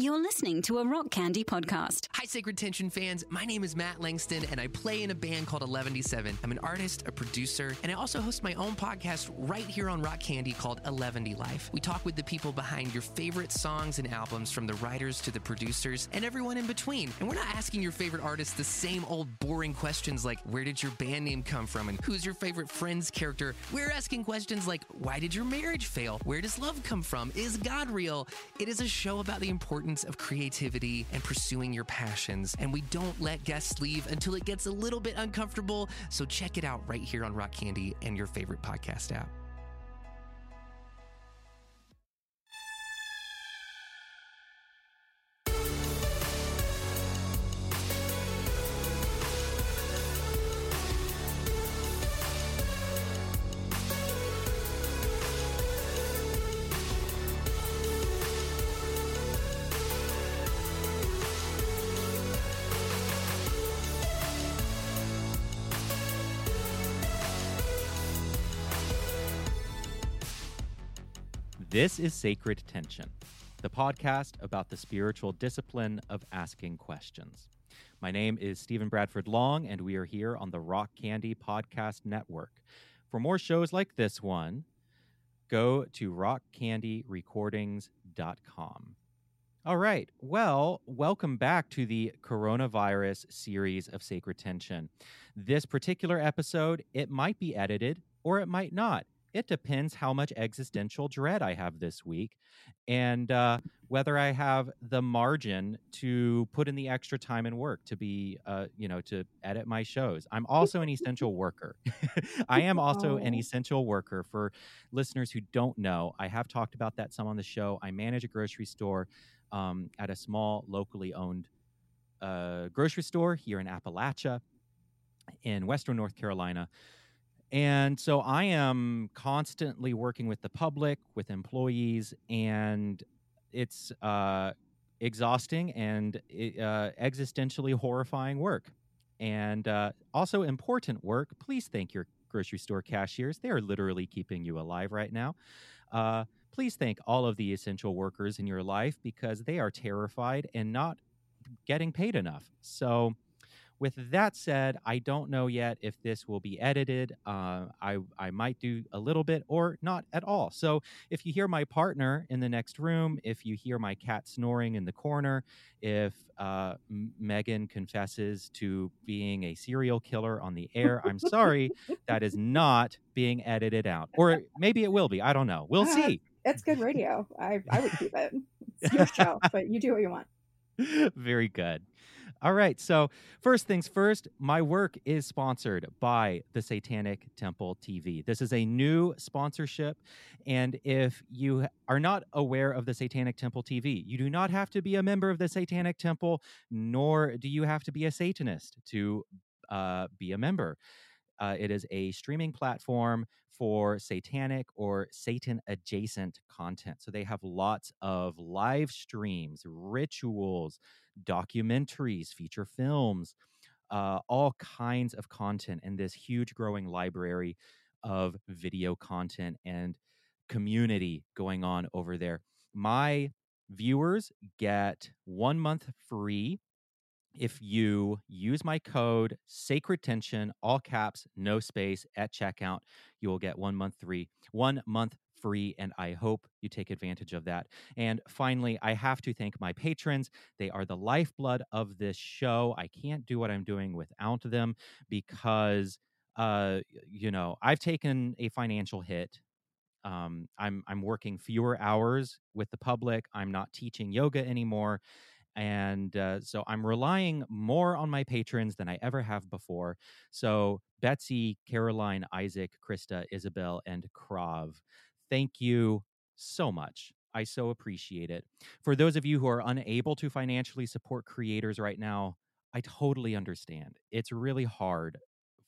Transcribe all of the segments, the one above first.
You're listening to a Rock Candy podcast. Hi, Sacred Tension fans. My name is Matt Langston, and I play in a band called 11-7. I'm an artist, a producer, and I also host my own podcast right here on Rock Candy called 11 Life. We talk with the people behind your favorite songs and albums, from the writers to the producers and everyone in between. And we're not asking your favorite artists the same old boring questions like, where did your band name come from? And who's your favorite Friends character? We're asking questions like, why did your marriage fail? Where does love come from? Is God real? It is a show about the importance of creativity and pursuing your passions. And we don't let guests leave until it gets a little bit uncomfortable. So check it out right here on Rock Candy and your favorite podcast app. This is Sacred Tension, the podcast about the spiritual discipline of asking questions. My name is Stephen Bradford Long, and we are here on the Rock Candy Podcast Network. For more shows like this one, go to rockcandyrecordings.com. All right. Well, welcome back to the coronavirus series of Sacred Tension. This particular episode, it might be edited or it might not. It depends how much existential dread I have this week and whether I have the margin to put in the extra time and work to be, to edit my shows. I'm also an essential worker. I am also an essential worker. For listeners who don't know, I have talked about that some on the show. I manage a grocery store at a small locally owned grocery store here in Appalachia in Western North Carolina. And so I am constantly working with the public, with employees, and it's exhausting and existentially horrifying work. And also important work. Please thank your grocery store cashiers. They are literally keeping you alive right now. Please thank all of the essential workers in your life because they are terrified and not getting paid enough. So with that said, I don't know yet if this will be edited. I might do a little bit or not at all. So if you hear my partner in the next room, if you hear my cat snoring in the corner, if Megan confesses to being a serial killer on the air, I'm sorry. That is not being edited out. Or maybe it will be. I don't know. We'll see. That's good radio. I would keep it. It's your show, but you do what you want. Very good. All right. So first things first, my work is sponsored by the Satanic Temple TV. This is a new sponsorship. And if you are not aware of the Satanic Temple TV, you do not have to be a member of the Satanic Temple, nor do you have to be a Satanist to be a member. It is a streaming platform for satanic or Satan-adjacent content. So they have lots of live streams, rituals, documentaries, feature films, all kinds of content in this huge growing library of video content and community going on over there. My viewers get 1 month free if you use my code SacredTension, all caps, no space, at checkout. You will get 1 month free. 1 month free, and I hope you take advantage of that. And finally, I have to thank my patrons. They are the lifeblood of this show. I can't do what I'm doing without them because, I've taken a financial hit. I'm working fewer hours with the public. I'm not teaching yoga anymore. And so I'm relying more on my patrons than I ever have before. So Betsy, Caroline, Isaac, Krista, Isabel, and Krav, thank you so much. I so appreciate it. For those of you who are unable to financially support creators right now, I totally understand. It's really hard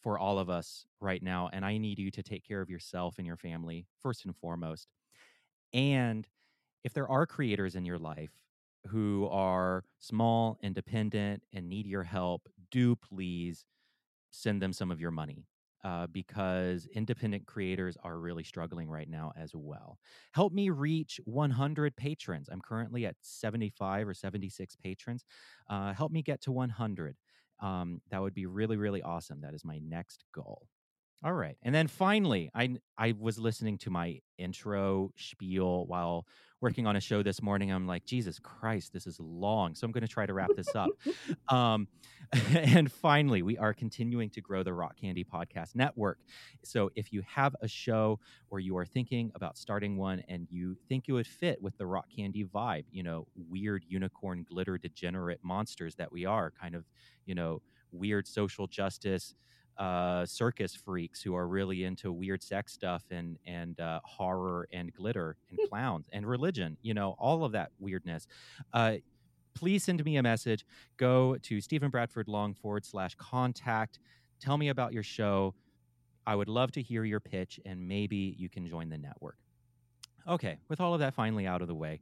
for all of us right now, and I need you to take care of yourself and your family first and foremost. And if there are creators in your life who are small, independent, and need your help, do please send them some of your money. because independent creators are really struggling right now as well. Help me reach 100 patrons. I'm currently at 75 or 76 patrons. Help me get to 100. That would be really, really awesome. That is my next goal. All right. And then finally, I was listening to my intro spiel while working on a show this morning. I'm like, Jesus Christ, this is long. So I'm going to try to wrap this up. And finally, we are continuing to grow the Rock Candy Podcast Network. So if you have a show or you are thinking about starting one and you think you would fit with the Rock Candy vibe, you know, weird unicorn glitter degenerate monsters that we are, kind of, you know, weird social justice circus freaks who are really into weird sex stuff and horror and glitter and clowns and religion, you know, all of that weirdness. Please send me a message. Go to Stephen Bradford Long /contact. Tell me about your show. I would love to hear your pitch, and maybe you can join the network. Okay, with all of that finally out of the way,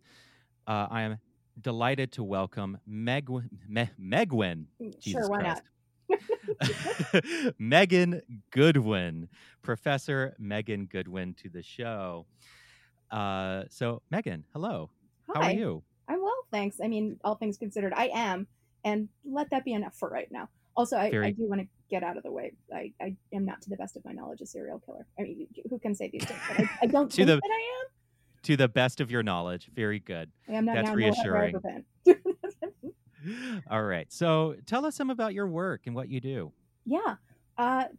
I am delighted to welcome Megwin. Jesus Christ. Why not? Megan Goodwin, Professor Megan Goodwin, to the show. So Megan, hello. Hi. How are you? I'm well, thanks. I mean, all things considered, I am, and let that be enough for right now. Also, I do want to get out of the way. I am not, to the best of my knowledge, a serial killer. I mean, who can say these things? But I don't think that I am. To the best of your knowledge. Very good. I am not. That's reassuring. All right. So tell us some about your work and what you do. Yeah.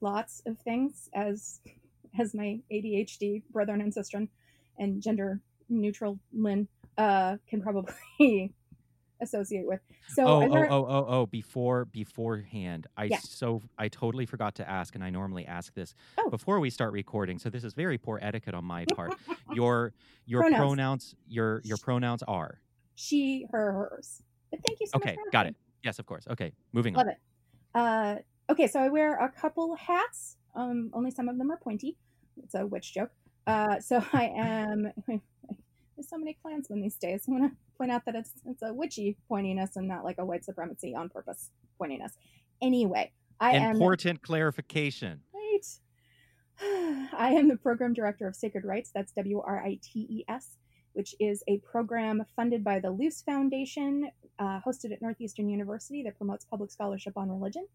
Lots of things, as my ADHD brethren and sistren and gender neutral Lynn can probably associate with. So beforehand. I totally forgot to ask, and I normally ask this before we start recording. So this is very poor etiquette on my part. Your pronouns, your pronouns are she, her, hers. But thank you so much. Okay, got it. Yes, of course. Okay, moving on. Love it. Okay, so I wear a couple hats. Only some of them are pointy. It's a witch joke. So I am. There's so many Klansmen these days. I want to point out that it's a witchy pointiness and not like a white supremacy on purpose pointiness. Anyway, important clarification. Right. I am the program director of Sacred Writes. That's WRITES. Which is a program funded by the Luce Foundation, hosted at Northeastern University, that promotes public scholarship on religion.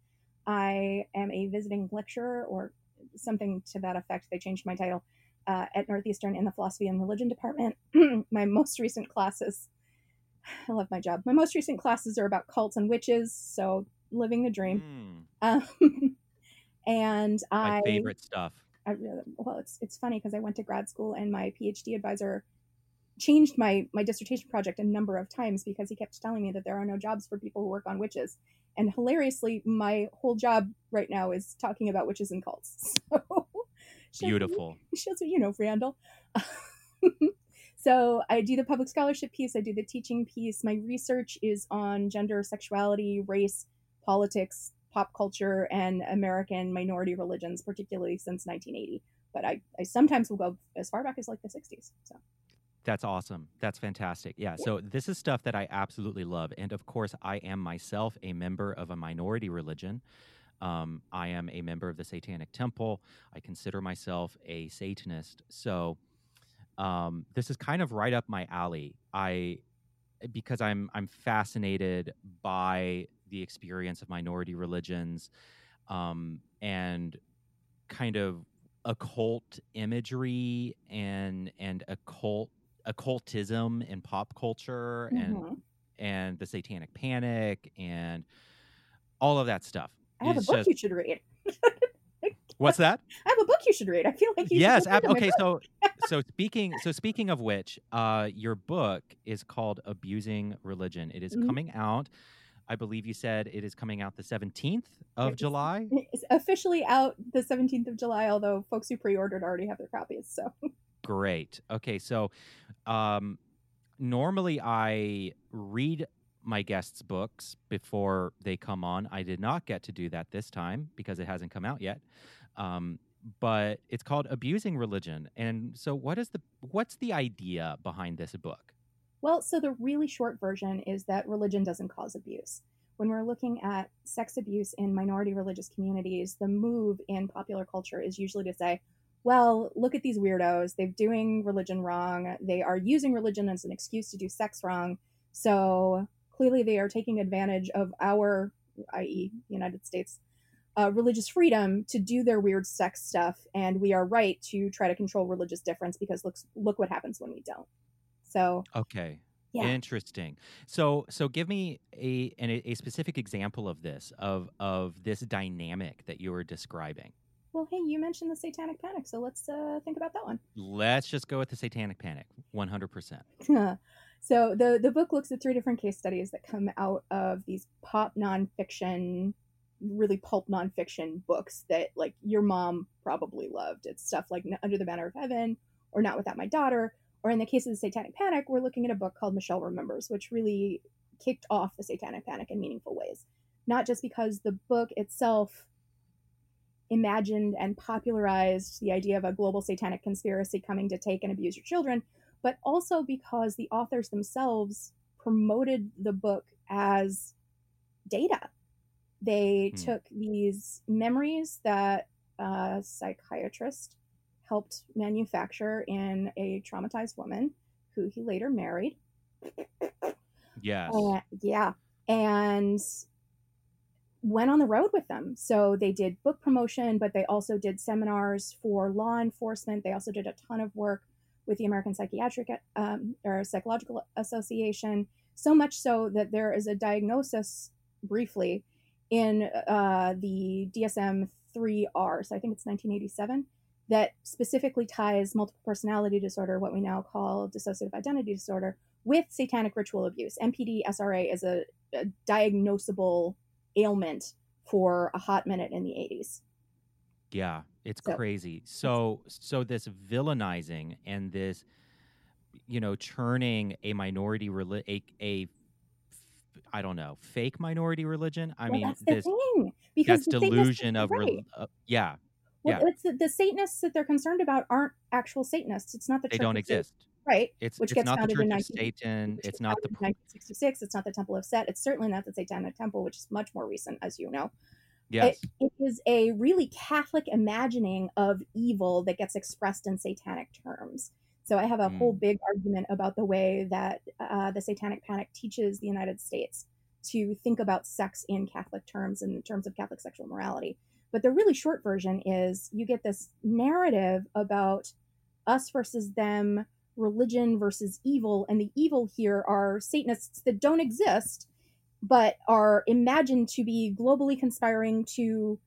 I am a visiting lecturer, or something to that effect. They changed my title at Northeastern in the philosophy and religion department. I love my job. My most recent classes are about cults and witches, so living the dream. And my favorite stuff. It's funny because I went to grad school and my PhD advisor changed my dissertation project a number of times because he kept telling me that there are no jobs for people who work on witches. And hilariously, my whole job right now is talking about witches and cults. So beautiful. Shows what you know, Randall. So I do the public scholarship piece. I do the teaching piece. My research is on gender, sexuality, race, politics, pop culture, and American minority religions, particularly since 1980. But I sometimes will go as far back as like the 60s. So. That's awesome. That's fantastic. Yeah. So this is stuff that I absolutely love. And of course, I am myself a member of a minority religion. I am a member of the Satanic Temple. I consider myself a Satanist. So this is kind of right up my alley. Because I'm fascinated by the experience of minority religions, and kind of occult imagery and occultism in pop culture, and the Satanic Panic and all of that stuff. I have a book you should read. What's that? I have a book you should read. I feel like you should read. Okay, so speaking of which, your book is called Abusing Religion. It is coming out, I believe you said it is coming out the 17th of July. It's officially out the 17th of July, although folks who pre-ordered already have their copies, so... Great. Okay, so normally I read my guests' books before they come on. I did not get to do that this time because it hasn't come out yet. But it's called Abusing Religion. And so what's the idea behind this book? Well, so the really short version is that religion doesn't cause abuse. when we're looking at sex abuse in minority religious communities, the move in popular culture is usually to say, well, look at these weirdos. They're doing religion wrong. They are using religion as an excuse to do sex wrong. So clearly they are taking advantage of our, i.e. United States, religious freedom to do their weird sex stuff. And we are right to try to control religious difference because look what happens when we don't. So, okay. Yeah. Interesting. So give me a specific example of this, of this dynamic that you were describing. Well, hey, you mentioned the Satanic Panic, so let's think about that one. Let's just go with the Satanic Panic, 100%. So the book looks at 3 different case studies that come out of these pop nonfiction, really pulp nonfiction books that like your mom probably loved. It's stuff like Under the Banner of Heaven or Not Without My Daughter. Or in the case of the Satanic Panic, we're looking at a book called Michelle Remembers, which really kicked off the Satanic Panic in meaningful ways. Not just because the book itself imagined and popularized the idea of a global satanic conspiracy coming to take and abuse your children, but also because the authors themselves promoted the book as data. They took these memories that a psychiatrist helped manufacture in a traumatized woman who he later married. Yes. Yeah. And went on the road with them. So they did book promotion, but they also did seminars for law enforcement. They also did a ton of work with the American Psychiatric or Psychological Association, so much so that there is a diagnosis briefly in the DSM-3R. So I think it's 1987. That specifically ties multiple personality disorder, what we now call dissociative identity disorder, with satanic ritual abuse. MPD SRA is a diagnosable ailment for a hot minute in the 80s. Yeah, it's crazy. So this villainizing and this, churning a minority I don't know, fake minority religion. I mean, that's this thing. Because that's delusion of yeah. Well, yeah. It's the Satanists that they're concerned about aren't actual Satanists. It's not the Church. They don't exist. Right. It's not the Church of Satan. It's not the 1966. It's not the Temple of Set. It's certainly not the Satanic Temple, which is much more recent, as you know. Yes. It is a really Catholic imagining of evil that gets expressed in satanic terms. So I have a whole big argument about the way that the Satanic Panic teaches the United States to think about sex in Catholic terms and in terms of Catholic sexual morality. But the really short version is you get this narrative about us versus them, religion versus evil, and the evil here are Satanists that don't exist, but are imagined to be globally conspiring to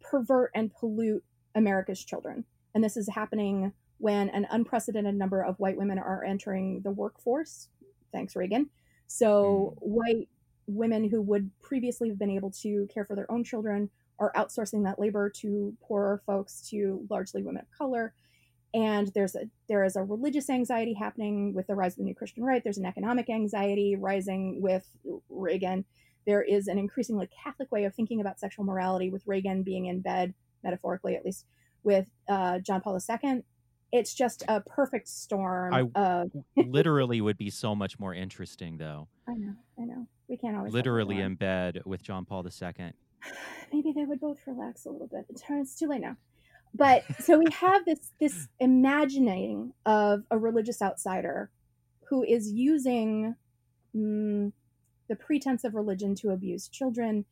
pervert and pollute America's children. And this is happening when an unprecedented number of white women are entering the workforce. Thanks, Reagan. So white women who would previously have been able to care for their own children are outsourcing that labor to poorer folks, to largely women of color. And there is a religious anxiety happening with the rise of the new Christian right. There's an economic anxiety rising with Reagan. There is an increasingly Catholic way of thinking about sexual morality with Reagan being in bed, metaphorically at least, with John Paul II. It's just a perfect storm. Literally would be so much more interesting, though. I know. We can't always literally in bed with John Paul II. Maybe they would both relax a little bit. It's too late now. But so we have this imagining of a religious outsider who is using the pretense of religion to abuse children.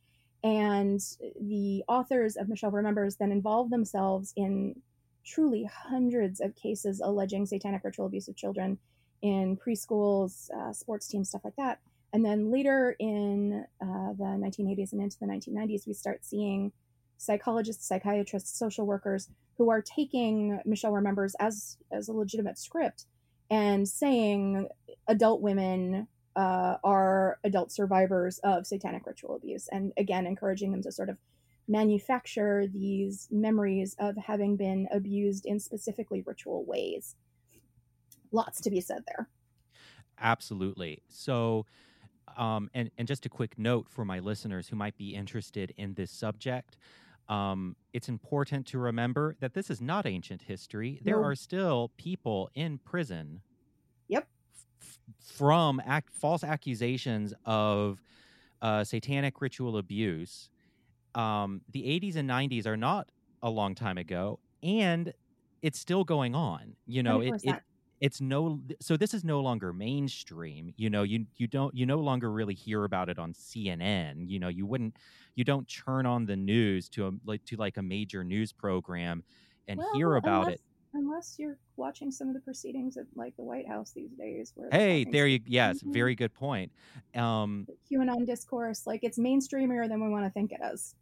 And the authors of Michelle Remembers then involve themselves in truly hundreds of cases alleging satanic ritual abuse of children in preschools, sports teams, stuff like that. And then later in the 1980s and into the 1990s, we start seeing psychologists, psychiatrists, social workers who are taking Michelle Remembers as a legitimate script and saying adult women are adult survivors of satanic ritual abuse. And again, encouraging them to sort of manufacture these memories of having been abused in specifically ritual ways. Lots to be said there. Absolutely. So, and just a quick note for my listeners who might be interested in this subject, it's important to remember that this is not ancient history. There are still people in prison. Yep. From false accusations of satanic ritual abuse, the 80s and 90s are not a long time ago, and it's still going on. You know, it's no, so this is no longer mainstream. You know, you no longer really hear about it on CNN. You know, you don't turn on the news to a major news program and hear about it. Unless you're watching some of the proceedings at like the White House these days. Where yes, very good point. QAnon discourse, like it's mainstreamier than we want to think it is.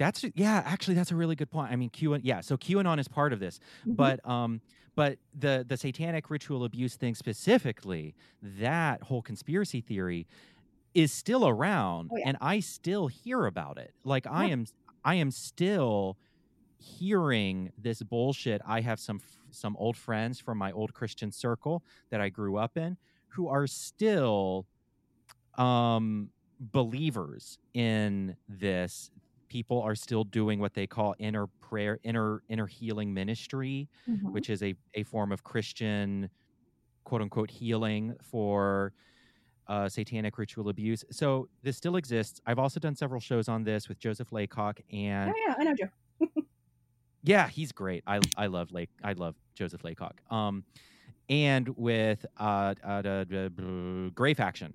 Actually, that's a really good point. I mean, so QAnon is part of this, but the satanic ritual abuse thing specifically, that whole conspiracy theory is still around, and I still hear about it. Like I am still hearing this bullshit. I have some old friends from my old Christian circle that I grew up in who are still believers in this. People are still doing what they call inner prayer, inner healing ministry, which is a form of Christian, quote unquote, healing for satanic ritual abuse. So this still exists. I've also done several shows on this with Joseph Laycock, and I know Joe. Yeah, he's great. I love Joseph Laycock. And with Grey Faction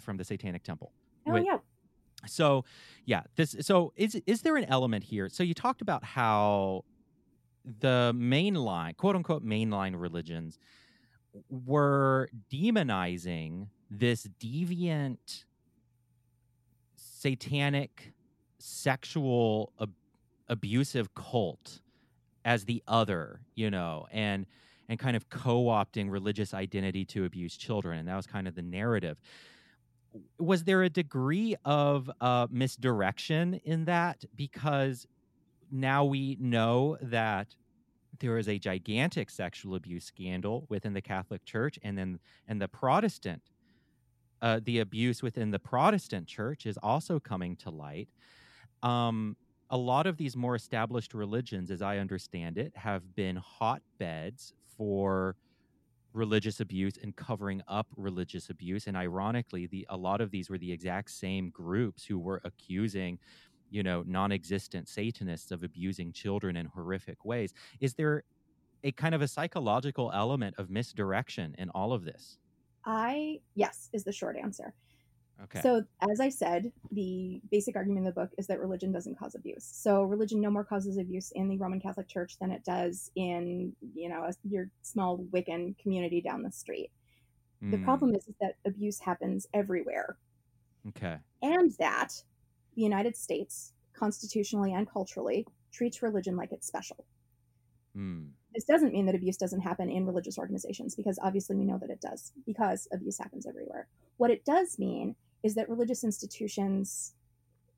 from the Satanic Temple. Is there an element here? So you talked about how the mainline, quote unquote, mainline religions were demonizing this deviant, satanic, sexual, abusive cult as the other, you know, and kind of co-opting religious identity to abuse children. And that was kind of the narrative. Was there a degree of misdirection in that? Because now we know that there is a gigantic sexual abuse scandal within the Catholic Church, and the Protestant, the abuse within the Protestant Church is also coming to light. A lot of these more established religions, as I understand it, have been hotbeds for religious abuse and covering up religious abuse. And ironically, a lot of these were the exact same groups who were accusing, you know, non-existent Satanists of abusing children in horrific ways. Is there a kind of a psychological element of misdirection in all of this? Yes, is the short answer. Okay. So as I said, the basic argument in the book is that religion doesn't cause abuse. So religion no more causes abuse in the Roman Catholic Church than it does in, you know, your small Wiccan community down the street. The problem is that abuse happens everywhere. Okay. And that the United States, constitutionally and culturally, treats religion like it's special. This doesn't mean that abuse doesn't happen in religious organizations, because obviously we know that it does, because abuse happens everywhere. What it does mean is that religious institutions,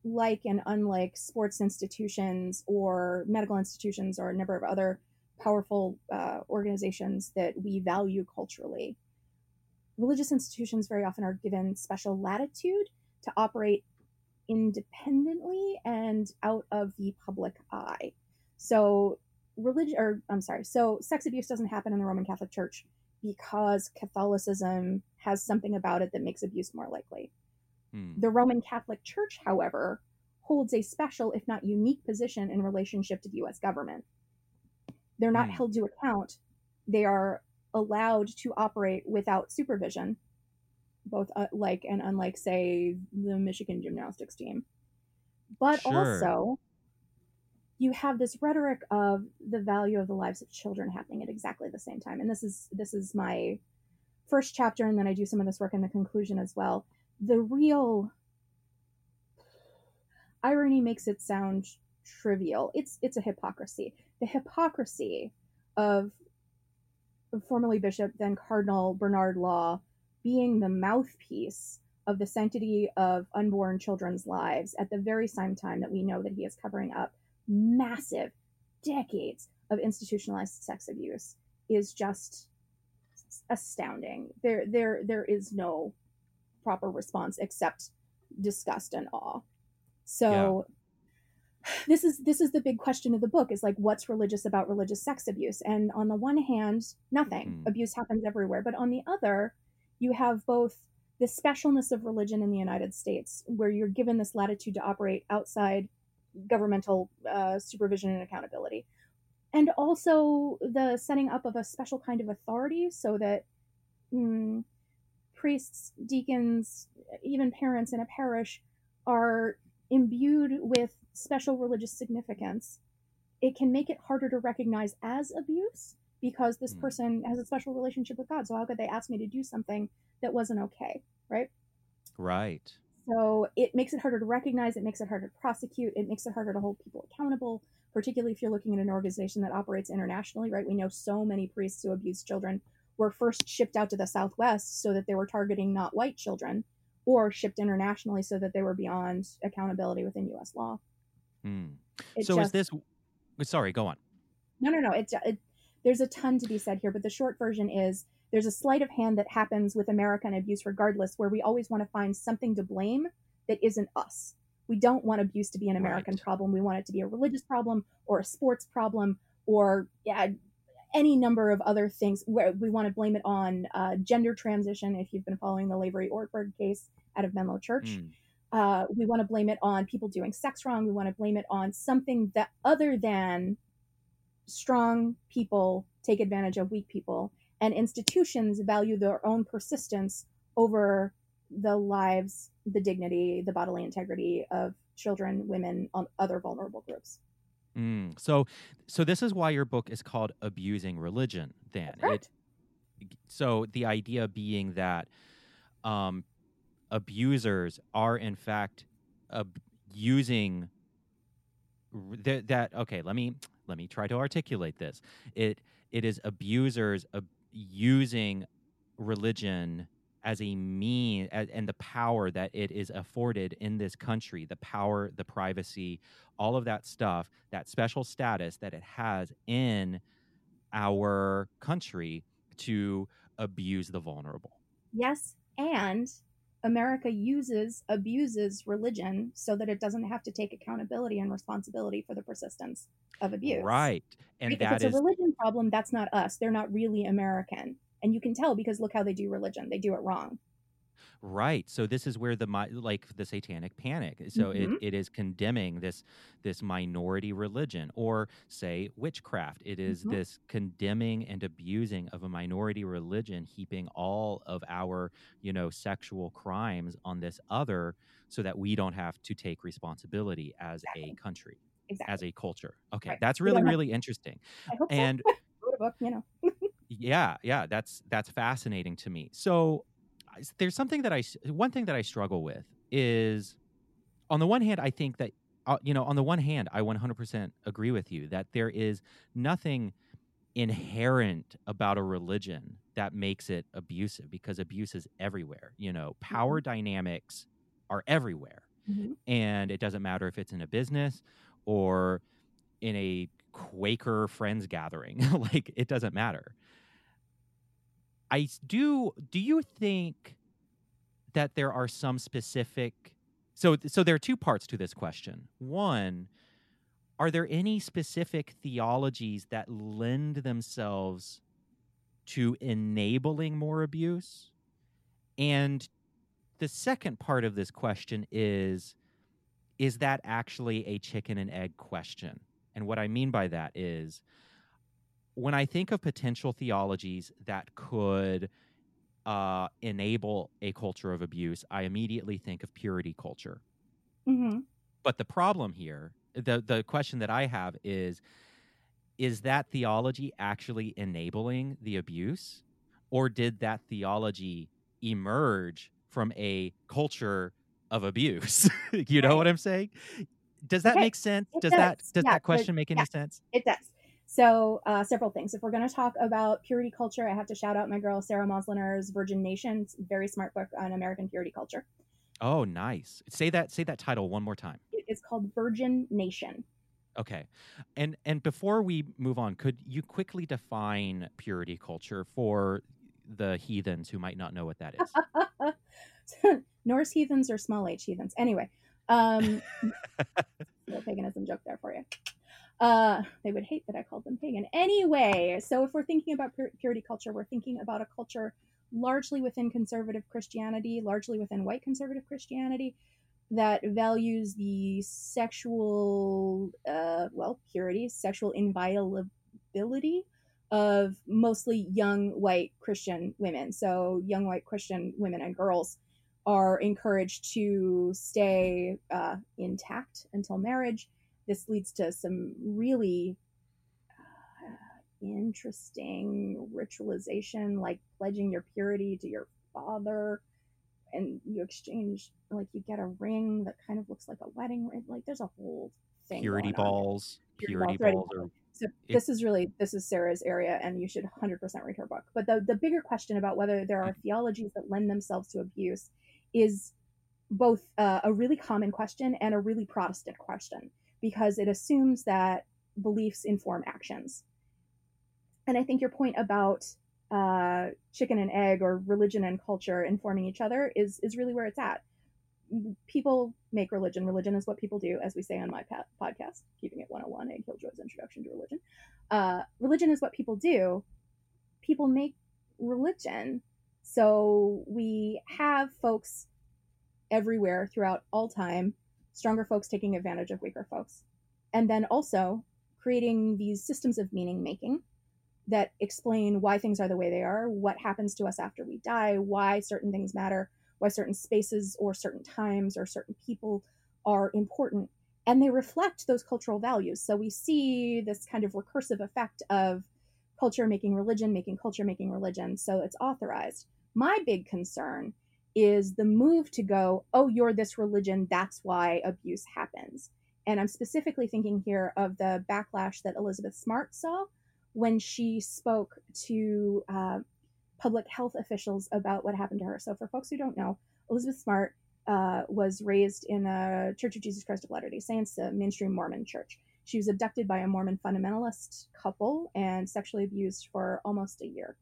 like and unlike sports institutions or medical institutions or a number of other powerful organizations that we value culturally, religious institutions very often are given special latitude to operate independently and out of the public eye. So sex abuse doesn't happen in the Roman Catholic Church because Catholicism has something about it that makes abuse more likely. The Roman Catholic Church, however, holds a special, if not unique, position in relationship to the U.S. government. They're not held to account. They are allowed to operate without supervision, both like and unlike, say, the Michigan gymnastics team. But also, you have this rhetoric of the value of the lives of children happening at exactly the same time. And this is my first chapter, and then I do some of this work in the conclusion as well. The real irony makes it sound trivial. It's a hypocrisy. The hypocrisy of formerly Bishop, then Cardinal Bernard Law, being the mouthpiece of the sanctity of unborn children's lives at the very same time that we know that he is covering up massive decades of institutionalized sex abuse, is just astounding. There is no proper response except disgust and awe. So this is the big question of the book, is like, what's religious about religious sex abuse? And on the one hand, nothing. Abuse happens everywhere. But on the other, you have both the specialness of religion in the United States, where you're given this latitude to operate outside governmental supervision and accountability. And also the setting up of a special kind of authority so that priests, deacons, even parents in a parish are imbued with special religious significance. It can make it harder to recognize as abuse because this person has a special relationship with God. So how could they ask me to do something that wasn't okay, right? Right. So it makes it harder to recognize, it makes it harder to prosecute, it makes it harder to hold people accountable, particularly if you're looking at an organization that operates internationally, right? We know so many priests who abuse children were first shipped out to the Southwest so that they were targeting not white children, or shipped internationally so that they were beyond accountability within U.S. law. So just, is this... Sorry, go on. No. There's a ton to be said here, but the short version is there's a sleight of hand that happens with American abuse regardless, where we always want to find something to blame that isn't us. We don't want abuse to be an American problem. We want it to be a religious problem or a sports problem or any number of other things, where we want to blame it on gender transition. If you've been following the Lavery Ortberg case out of Menlo Church, we want to blame it on people doing sex wrong. We want to blame it on something that other than strong people take advantage of weak people, and institutions value their own persistence over the lives, the dignity, the bodily integrity of children, women, other vulnerable groups. So this is why your book is called Abusing Religion, then. So the idea being that abusers are, in fact, using that. Okay, let me try to articulate this. It is abusers using religion as a mean, and the power that it is afforded in this country, the power, the privacy, all of that stuff, that special status that it has in our country, to abuse the vulnerable. Yes, and America abuses religion so that it doesn't have to take accountability and responsibility for the persistence of abuse. Right. And because that is a religion problem. That's not us. They're not really American. And you can tell because look how they do religion. They do it wrong. Right. So this is where the Satanic Panic. So it is condemning this minority religion, or say witchcraft. It is this condemning and abusing of a minority religion, heaping all of our, sexual crimes on this other so that we don't have to take responsibility as a country, as a culture. Okay. Right. That's really, really interesting. I hope and so. Wrote a book, Yeah, that's fascinating to me. So there's one thing that I struggle with is, on the one hand, I think that, on the one hand, I 100% agree with you that there is nothing inherent about a religion that makes it abusive, because abuse is everywhere. Power dynamics are everywhere. And it doesn't matter if it's in a business or in a Quaker friends gathering. It doesn't matter. Do you think that there are some specific... So there are two parts to this question. One, are there any specific theologies that lend themselves to enabling more abuse? And the second part of this question is that actually a chicken and egg question? And what I mean by that is, when I think of potential theologies that could enable a culture of abuse, I immediately think of purity culture. But the problem here, the question that I have is that theology actually enabling the abuse? Or did that theology emerge from a culture of abuse? You know what I'm saying? Does that make sense? Does that question make any sense? It does. So several things. If we're going to talk about purity culture, I have to shout out my girl, Sarah Mosliner's Virgin Nation. Very smart book on American purity culture. Oh, nice. Say that title one more time. It's called Virgin Nation. Okay. And before we move on, could you quickly define purity culture for the heathens who might not know what that is? Norse heathens or small H heathens. Anyway, little paganism joke there for you. They would hate that I called them pagan. Anyway, so if we're thinking about purity culture, we're thinking about a culture largely within conservative Christianity, largely within white conservative Christianity, that values the sexual, purity, sexual inviolability of mostly young white Christian women. So young white Christian women and girls are encouraged to stay intact until marriage. This leads to some really interesting ritualization, like pledging your purity to your father, and you exchange, like you get a ring that kind of looks like a wedding ring. Like there's a whole thing. Purity balls. Purity balls. So this is Sarah's area, and you should 100% read her book. But the bigger question about whether there are theologies that lend themselves to abuse is both a really common question and a really Protestant question, because it assumes that beliefs inform actions. And I think your point about chicken and egg, or religion and culture informing each other, is really where it's at. People make religion. Religion is what people do, as we say on my podcast, Keeping It 101, A Killjoy's Introduction to Religion. Religion is what people do. People make religion. So we have folks everywhere throughout all time, stronger folks taking advantage of weaker folks. And then also creating these systems of meaning making that explain why things are the way they are, what happens to us after we die, why certain things matter, why certain spaces or certain times or certain people are important. And they reflect those cultural values. So we see this kind of recursive effect of culture making religion, making culture, making religion. So it's authorized. My big concern is the move to go, oh, you're this religion, that's why abuse happens. And I'm specifically thinking here of the backlash that Elizabeth Smart saw when she spoke to public health officials about what happened to her. So for folks who don't know, Elizabeth Smart was raised in the Church of Jesus Christ of Latter-day Saints, a mainstream Mormon church. She was abducted by a Mormon fundamentalist couple and sexually abused for almost a year.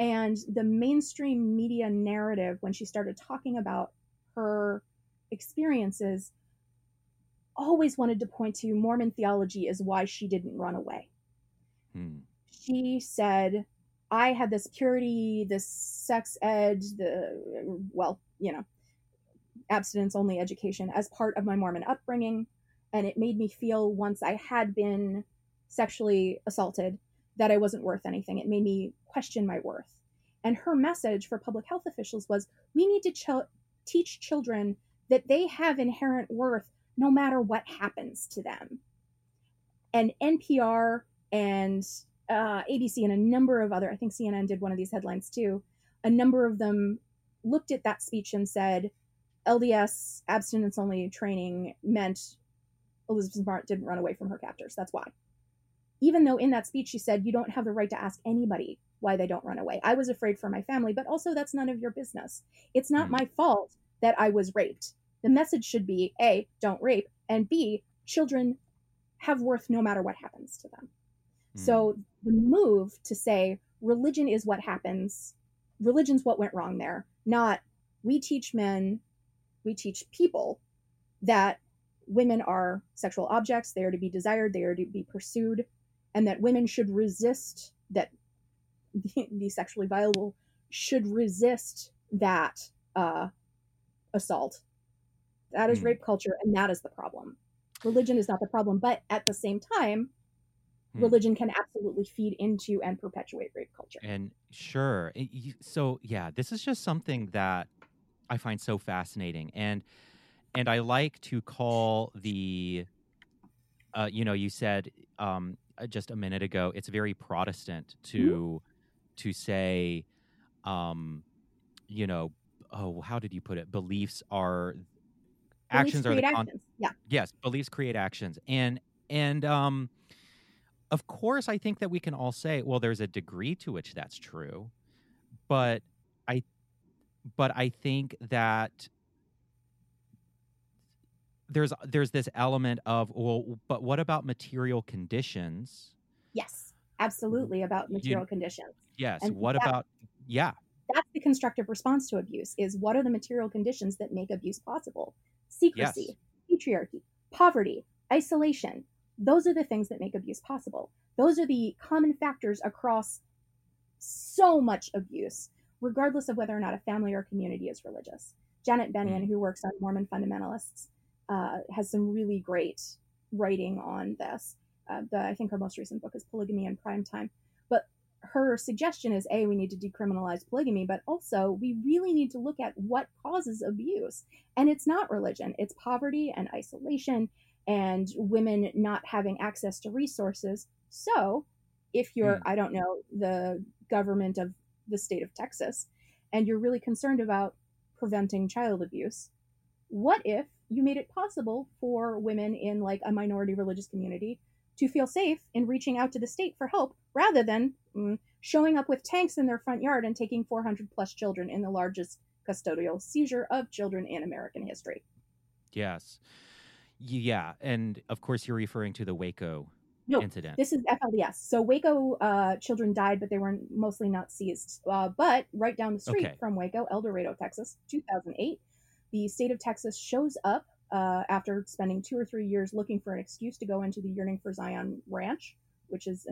And the mainstream media narrative, when she started talking about her experiences, always wanted to point to Mormon theology as why she didn't run away. Hmm. She said, I had this purity, this sex ed, abstinence-only education as part of my Mormon upbringing, and it made me feel, once I had been sexually assaulted, that I wasn't worth anything. It made me question my worth. And her message for public health officials was, we need to teach children that they have inherent worth no matter what happens to them. And NPR and ABC and a number of other, I think CNN did one of these headlines too, a number of them looked at that speech and said, LDS abstinence-only training meant Elizabeth Smart didn't run away from her captors. That's why. Even though in that speech she said, you don't have the right to ask anybody why they don't run away. I was afraid for my family, but also that's none of your business. It's not my fault that I was raped. The message should be, A, don't rape, and B, children have worth no matter what happens to them. So the move to say religion is what happens, religion's what went wrong there, not we teach men, we teach people that women are sexual objects, they are to be desired, they are to be pursued, and that women should resist, that the sexually viable should resist that assault. That is rape culture, and that is the problem. Religion is not the problem, but at the same time, religion can absolutely feed into and perpetuate rape culture. And sure. So yeah, this is just something that I find so fascinating. And I like to call the, you said just a minute ago, it's very Protestant to say, how did you put it? Beliefs are, actions are the actions. Yeah. Yes. Beliefs create actions. And of course, I think that we can all say, well, there's a degree to which that's true, but I think that there's this element of, well, but what about material conditions? Yes, absolutely, about material conditions. Yes, and that's the constructive response to abuse, is what are the material conditions that make abuse possible? Secrecy, yes. Patriarchy, poverty, isolation. Those are the things that make abuse possible. Those are the common factors across so much abuse. regardless of whether or not a family or community is religious. Janet Bennion, who works on Mormon fundamentalists, has some really great writing on this. I think her most recent book is Polygamy in Prime Time. But her suggestion is, A, we need to decriminalize polygamy, but also we really need to look at what causes abuse. And it's not religion. It's poverty and isolation and women not having access to resources. So if you're, I don't know, the government of the state of Texas, and you're really concerned about preventing child abuse, what if you made it possible for women in like a minority religious community to feel safe in reaching out to the state for help rather than showing up with tanks in their front yard and taking 400 plus children in the largest custodial seizure of children in American history? Yes. Yeah. And of course, you're referring to the Waco incident. This is FLDS. So Waco children died, but they were mostly not seized. But right down the street from Waco, El Dorado, Texas, 2008, the state of Texas shows up after spending 2 or 3 years looking for an excuse to go into the Yearning for Zion ranch, which is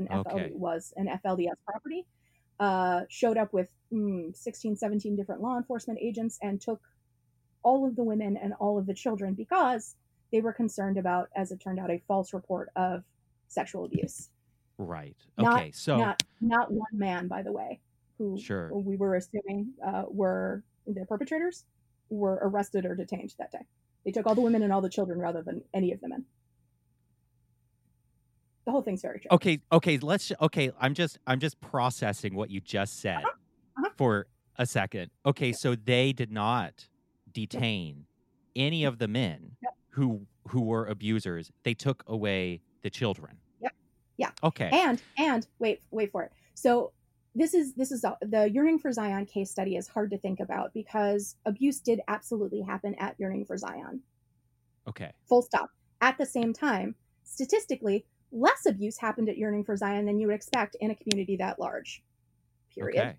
was an FLDS property, showed up with 16, 17 different law enforcement agents and took all of the women and all of the children because they were concerned about, as it turned out, a false report of sexual abuse. Right. Okay. Not one man, by the way, who we were assuming were the perpetrators, were arrested or detained that day. They took all the women and all the children rather than any of the men. The whole thing's very true. Okay, I'm just processing what you just said for a second. Okay, so they did not detain any of the men who were abusers. They took away the children. Yeah. Okay. And wait for it. So This is the Yearning for Zion case study is hard to think about because abuse did absolutely happen at Yearning for Zion. Okay. Full stop. At the same time, statistically, less abuse happened at Yearning for Zion than you would expect in a community that large. Period. Okay.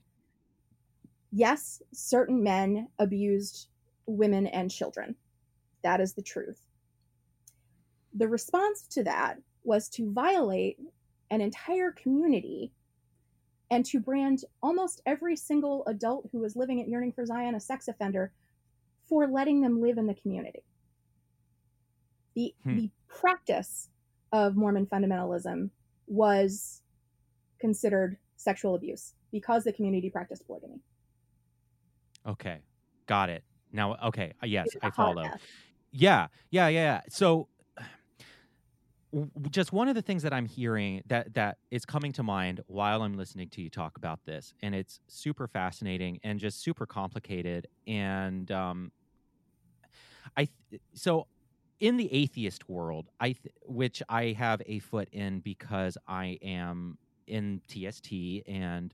Yes, certain men abused women and children. That is the truth. The response to that was to violate an entire community and to brand almost every single adult who was living at Yearning for Zion a sex offender for letting them live in the community. The practice of Mormon fundamentalism was considered sexual abuse because the community practiced polygamy. Okay, got it. Now, okay, yes, I follow. Yeah. So just one of the things that I'm hearing that is coming to mind while I'm listening to you talk about this, and it's super fascinating and just super complicated. And so in the atheist world, which I have a foot in because I am in TST, and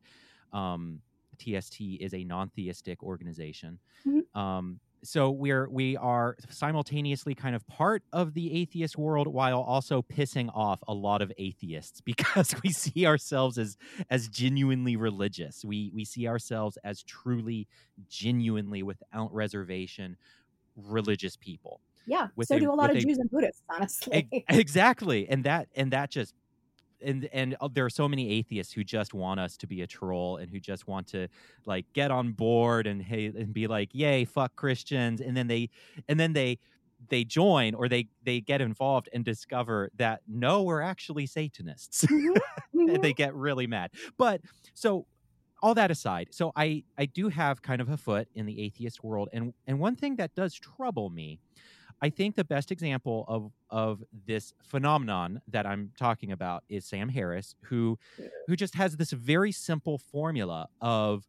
TST is a non-theistic organization. Mm-hmm. So we are simultaneously kind of part of the atheist world while also pissing off a lot of atheists because we see ourselves as genuinely religious. We see ourselves as truly, genuinely, without reservation, religious people. Yeah. Do a lot of Jews and Buddhists, honestly. Exactly. And there are so many atheists who just want us to be a troll and who just want to like get on board and be like, yay, fuck Christians. And then they join or they get involved and discover that, no, we're actually Satanists. And they get really mad. But so all that aside, so I do have kind of a foot in the atheist world. And one thing that does trouble me, I think the best example of this phenomenon that I'm talking about is Sam Harris, who just has this very simple formula of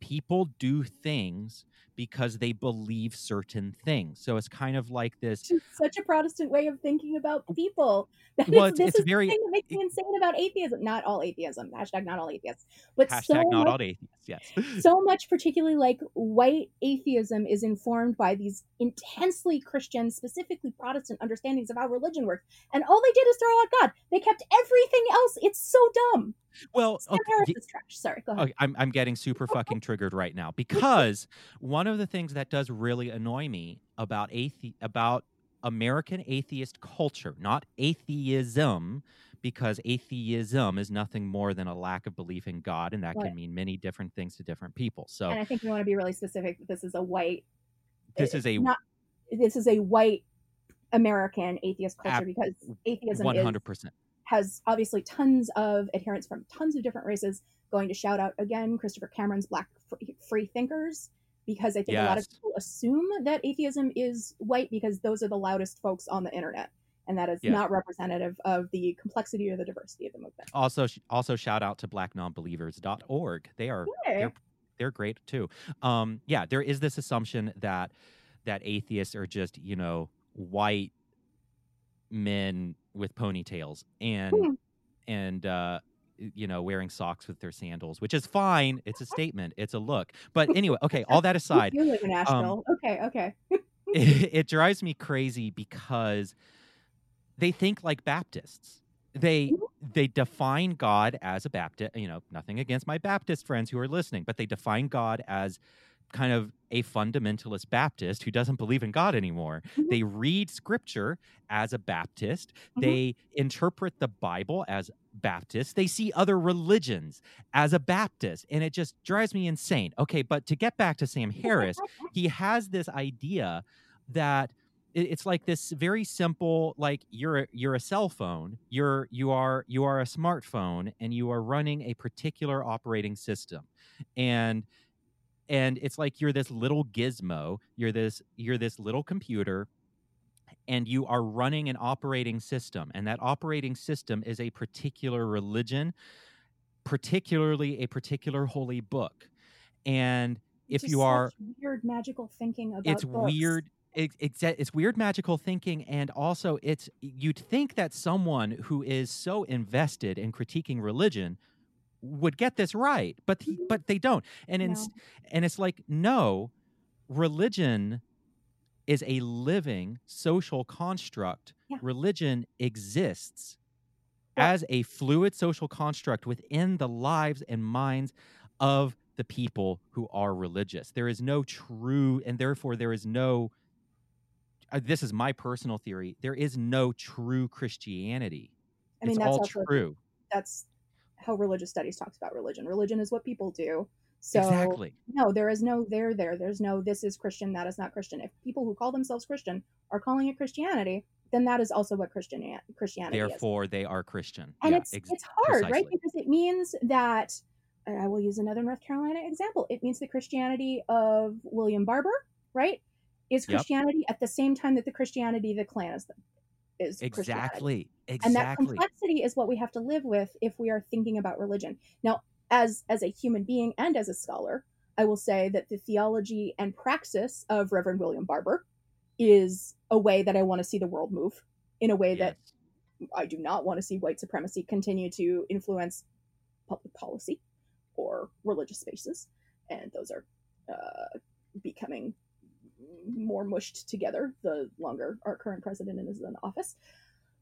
people do things because they believe certain things. So it's kind of like this. It's such a Protestant way of thinking about people. The thing that makes me insane about atheism. Not all atheism. Hashtag not all atheists. But all atheists, yes. So much, particularly like white atheism, is informed by these intensely Christian, specifically Protestant understandings of how religion works. And all they did is throw out God. They kept everything else. It's so dumb. Well, Sam Harris is trash. Sorry, go ahead. Okay, I'm getting super fucking triggered right now because one of the things that does really annoy me about American atheist culture, not atheism, because atheism is nothing more than a lack of belief in God, and that can mean many different things to different people. So, and I think we want to be really specific that this is a white, this is a white American atheist culture, because atheism 100% has obviously tons of adherents from tons of different races. Going to shout out again Christopher Cameron's Black Free Thinkers, because I think a lot of people assume that atheism is white because those are the loudest folks on the internet. And that is not representative of the complexity or the diversity of the movement. Also shout out to blacknonbelievers.org. They are they're great too. There is this assumption that atheists are just, you know, white men with ponytails and you know, wearing socks with their sandals, which is fine. It's a statement. It's a look. But anyway, okay. All that aside, you live in Nashville. Okay. it drives me crazy because they think like Baptists. They define God as a Baptist, you know, nothing against my Baptist friends who are listening, but they define God as kind of a fundamentalist Baptist who doesn't believe in God anymore. Mm-hmm. They read scripture as a Baptist. Mm-hmm. They interpret the Bible as Baptist. They see other religions as a Baptist, and it just drives me insane. Okay, but to get back to Sam Harris, he has this idea that it's like this very simple, like you're a cell phone, you are a smartphone, and you are running a particular operating system, and it's like you're this little gizmo, you're this little computer, and you are running an operating system, and that operating system is a particular religion, particularly a particular holy book, and if you are weird magical thinking about it's books. Weird. It's weird magical thinking, and also you'd think that someone who is so invested in critiquing religion would get this right, but they don't. And it's like, no, religion is a living social construct. Yeah. Religion exists as a fluid social construct within the lives and minds of the people who are religious. There is no true, and therefore there is no... this is my personal theory. There is no true Christianity. I mean, that's all true. That's how religious studies talks about religion. Religion is what people do. So exactly. No, there is no there. There's no this is Christian, that is not Christian. If people who call themselves Christian are calling it Christianity, then that is also what Christianity is. Therefore, they are Christian. And it's hard, precisely. Right? Because it means that, and I will use another North Carolina example, it means the Christianity of William Barber, right? Is Christianity at the same time that the Christianity of the Klan is exactly. And that complexity is what we have to live with if we are thinking about religion. Now, as a human being and as a scholar, I will say that the theology and praxis of Reverend William Barber is a way that I want to see the world move, in a way that I do not want to see white supremacy continue to influence public policy or religious spaces. And those are becoming more mushed together the longer our current president is in office.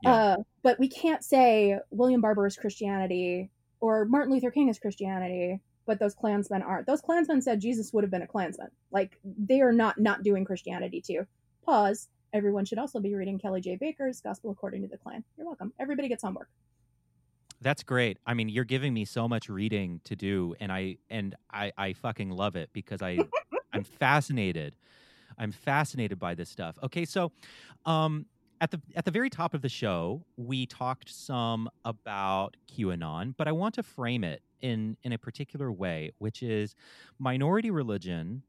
But we can't say William Barber is Christianity or Martin Luther King is Christianity, but those Klansmen aren't. Those Klansmen said Jesus would have been a Klansman. Like, they are not doing Christianity too. Pause. Everyone should also be reading Kelly J. Baker's Gospel According to the Klan. You're welcome. Everybody gets homework. That's great. I mean, you're giving me so much reading to do, and I fucking love it because I'm fascinated. I'm fascinated by this stuff. Okay, so at the very top of the show, we talked some about QAnon, but I want to frame it in a particular way, which is minority religion,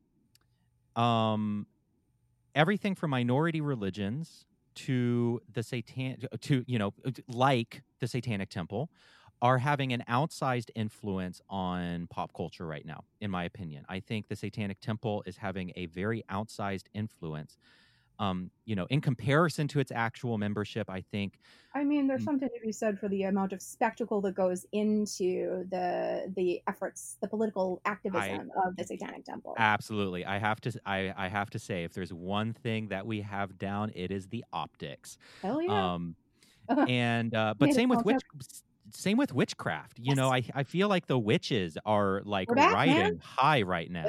everything from minority religions to the Satanic Temple are having an outsized influence on pop culture right now, in my opinion. I think the Satanic Temple is having a very outsized influence. In comparison to its actual membership, I think... I mean, there's something to be said for the amount of spectacle that goes into the efforts, the political activism of the Satanic Temple. Absolutely. I have to say, if there's one thing that we have down, it is the optics. Hell yeah. But same with witchcraft. You know, I feel like the witches are like riding high right now.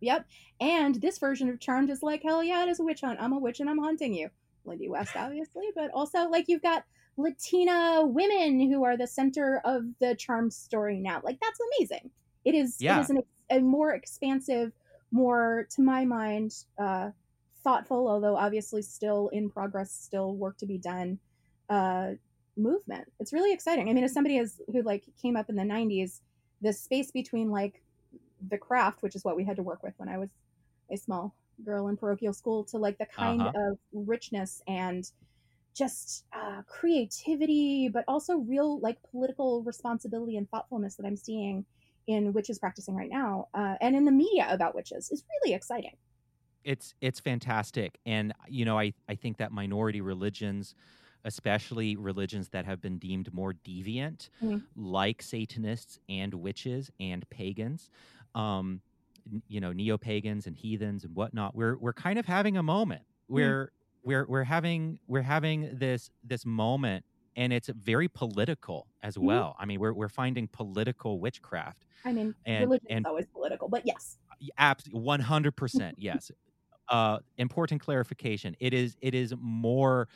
Yep. And this version of Charmed is like, hell yeah, it is a witch hunt. I'm a witch and I'm hunting you. Lindy West, obviously, but also like you've got Latina women who are the center of the Charmed story now. Like, that's amazing. It is, yeah. It is a more expansive, more, to my mind, thoughtful, although obviously still in progress, still work to be done, movement. It's really exciting. I mean, as somebody who like came up in the 90s, the space between like The Craft, which is what we had to work with when I was a small girl in parochial school, to like the kind of richness and just creativity, but also real like political responsibility and thoughtfulness that I'm seeing in witches practicing right now, and in the media about witches, is really exciting. It's fantastic. And, you know, I think that minority religions, especially religions that have been deemed more deviant, like Satanists and witches and pagans, you know, neo-pagans and heathens and whatnot, we're kind of having a moment. We're having this moment, and it's very political as well. I mean, we're finding political witchcraft. I mean, religion is always political, but yes. Absolutely, 100%, yes. Important clarification. It is more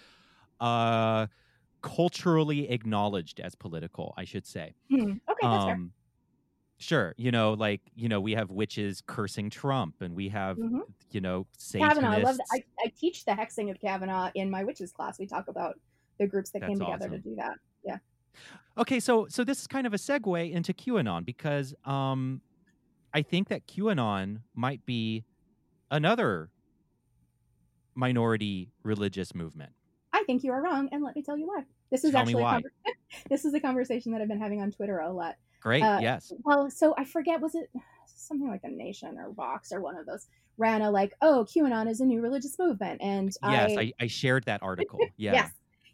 culturally acknowledged as political, I should say. Okay, that's fair. Sure, you know, like, you know, we have witches cursing Trump, and we have, you know, Satanists. Kavanaugh, I love that. I teach the hexing of Kavanaugh in my witches class. We talk about the groups that came together to do that. Yeah. Okay, so this is kind of a segue into QAnon, because I think that QAnon might be another minority religious movement. I think you are wrong, and let me tell you why. This is a conversation that I've been having on Twitter a lot. Great, yes. Well, so I forget, was it something like A Nation or Vox or one of those ran a like, oh, QAnon is a new religious movement. And yes, I shared that article. Yeah.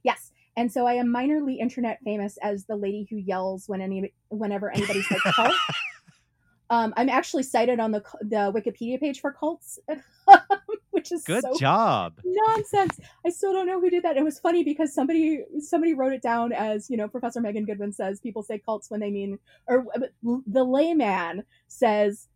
Yes. And so I am minorly internet famous as the lady who yells whenever anybody says cult. I'm actually cited on the Wikipedia page for cults, which is good job. Nonsense. I still don't know who did that. It was funny because somebody wrote it down as, you know, Professor Megan Goodwin says people say cults when they mean, or the layman says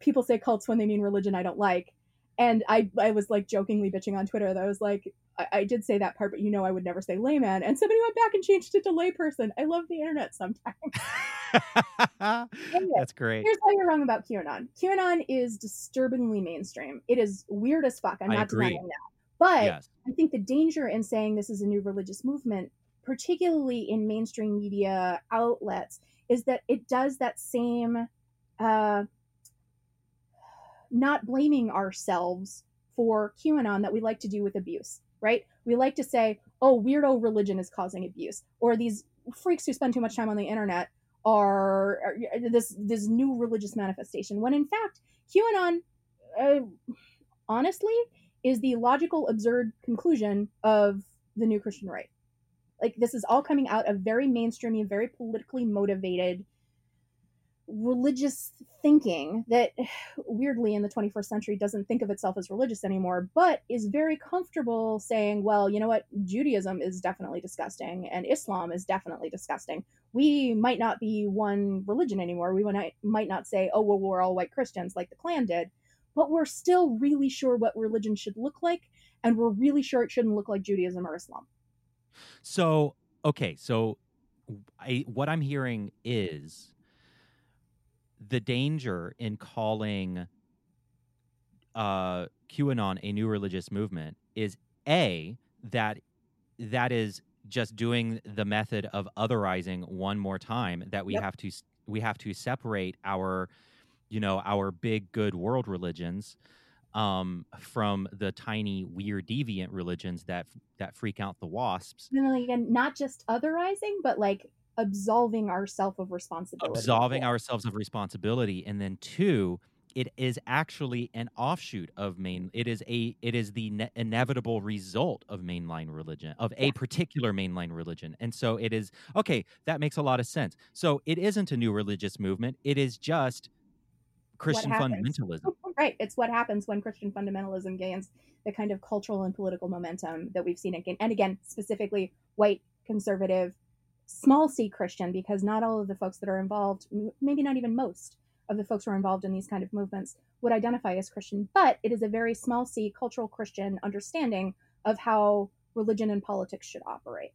people say cults when they mean religion I don't like. And I was like jokingly bitching on Twitter that I was like, I did say that part, but you know I would never say layman. And somebody went back and changed it to layperson. I love the internet sometimes. Anyway, that's great. Here's why you're wrong about QAnon. QAnon is disturbingly mainstream. It is weird as fuck. I agree. Denying that. But yes. I think the danger in saying this is a new religious movement, particularly in mainstream media outlets, is that it does that same not blaming ourselves for QAnon that we like to do with abuse, right? We like to say, oh, weirdo religion is causing abuse, or these freaks who spend too much time on the internet are this new religious manifestation, when in fact QAnon honestly is the logical absurd conclusion of the new Christian right. Like, this is all coming out of very mainstream and very politically motivated religious thinking that, weirdly, in the 21st century doesn't think of itself as religious anymore, but is very comfortable saying, well, you know what, Judaism is definitely disgusting and Islam is definitely disgusting. We might not be one religion anymore. We might not say, oh, well, we're all white Christians like the Klan did, but we're still really sure what religion should look like, and we're really sure it shouldn't look like Judaism or Islam. So, okay, so what I'm hearing is the danger in calling QAnon a new religious movement is, A, that is just doing the method of otherizing one more time, that we have to separate our, you know, our big good world religions from the tiny weird deviant religions that freak out the wasps. And again, not just otherizing, but like absolving ourselves of responsibility. Ourselves of responsibility. And then two, it is actually an offshoot of the inevitable result of mainline religion, of a particular mainline religion. And so it is, okay, that makes a lot of sense. So it isn't a new religious movement. It is just Christian fundamentalism. Right. It's what happens when Christian fundamentalism gains the kind of cultural and political momentum that we've seen again. And again, specifically white, conservative, small c Christian, because not all of the folks that are involved, maybe not even most of the folks who are involved in these kind of movements, would identify as Christian, but it is a very small c cultural Christian understanding of how religion and politics should operate.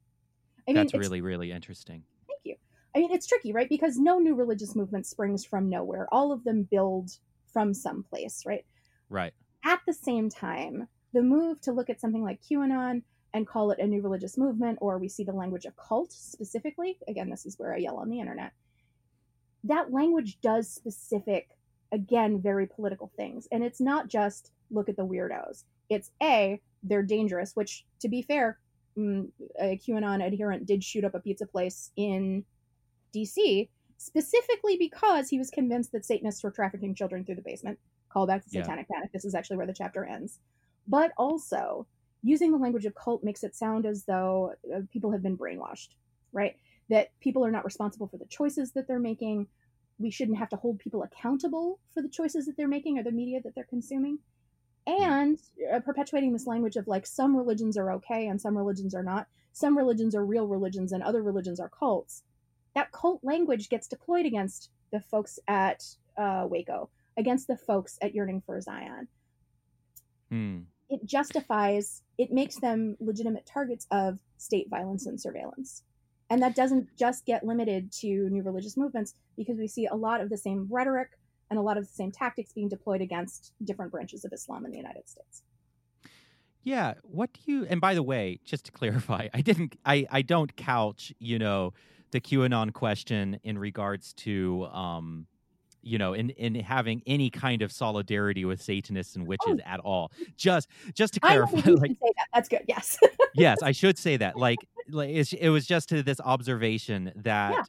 That's really, really interesting. Thank you. I mean, it's tricky, right? Because no new religious movement springs from nowhere. All of them build from someplace, right? Right. At the same time, the move to look at something like QAnon and call it a new religious movement, or we see the language of cult specifically. Again, this is where I yell on the internet. That language does specific, again, very political things. And it's not just look at the weirdos. It's A, they're dangerous, which, to be fair, a QAnon adherent did shoot up a pizza place in DC specifically because he was convinced that Satanists were trafficking children through the basement. Call back to Satanic Panic. This is actually where the chapter ends. But also, using the language of cult makes it sound as though people have been brainwashed, right? That people are not responsible for the choices that they're making. We shouldn't have to hold people accountable for the choices that they're making or the media that they're consuming. And perpetuating this language of like some religions are okay and some religions are not. Some religions are real religions and other religions are cults. That cult language gets deployed against the folks at Waco, against the folks at Yearning for Zion. It justifies, it makes them legitimate targets of state violence and surveillance. And that doesn't just get limited to new religious movements, because we see a lot of the same rhetoric and a lot of the same tactics being deployed against different branches of Islam in the United States. Yeah. What do you, and by the way, just to clarify, I don't couch, you know, the QAnon question in regards to, you know, in having any kind of solidarity with Satanists and witches at all. Just to clarify, say that. That's good. Yes. Yes. I should say that. Like it was just to this observation that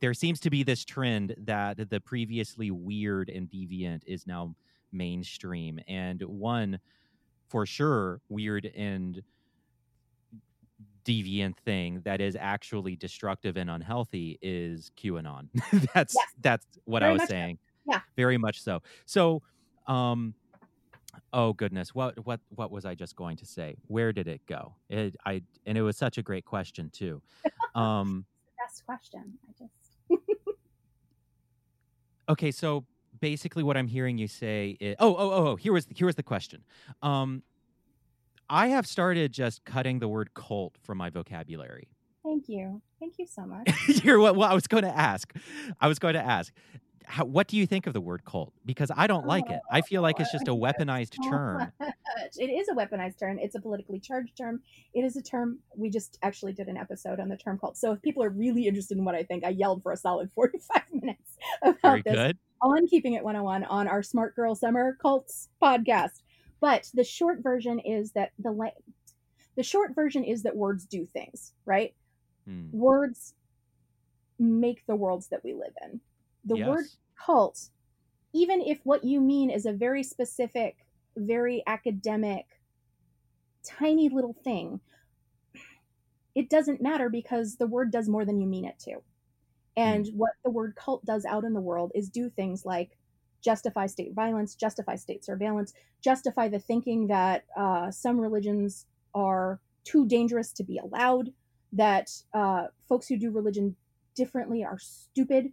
there seems to be this trend that the previously weird and deviant is now mainstream. And one, for sure, weird and deviant thing that is actually destructive and unhealthy is QAnon. That's what very I was saying. So. Yeah, very much so. So, oh goodness, what was I just going to say? Where did it go? It was such a great question too. The best question. Okay, so basically, what I'm hearing you say is, here was the question. I have started just cutting the word cult from my vocabulary. Thank you. Thank you so much. Well, I was going to ask, what do you think of the word cult? Because I don't like it. I feel like it's just a weaponized term. It is a weaponized term. It's a politically charged term. It is a term. We just actually did an episode on the term cult. So if people are really interested in what I think, I yelled for a solid 45 minutes about this. Very good. On Keeping It 101 on our Smart Girl Summer Cults podcast. But the short version is that words do things, right? Words make the worlds that we live in. The word cult, even if what you mean is a very specific, very academic, tiny little thing, it doesn't matter because the word does more than you mean it to. And what the word cult does out in the world is do things like justify state violence, justify state surveillance, justify the thinking that some religions are too dangerous to be allowed, that folks who do religion differently are stupid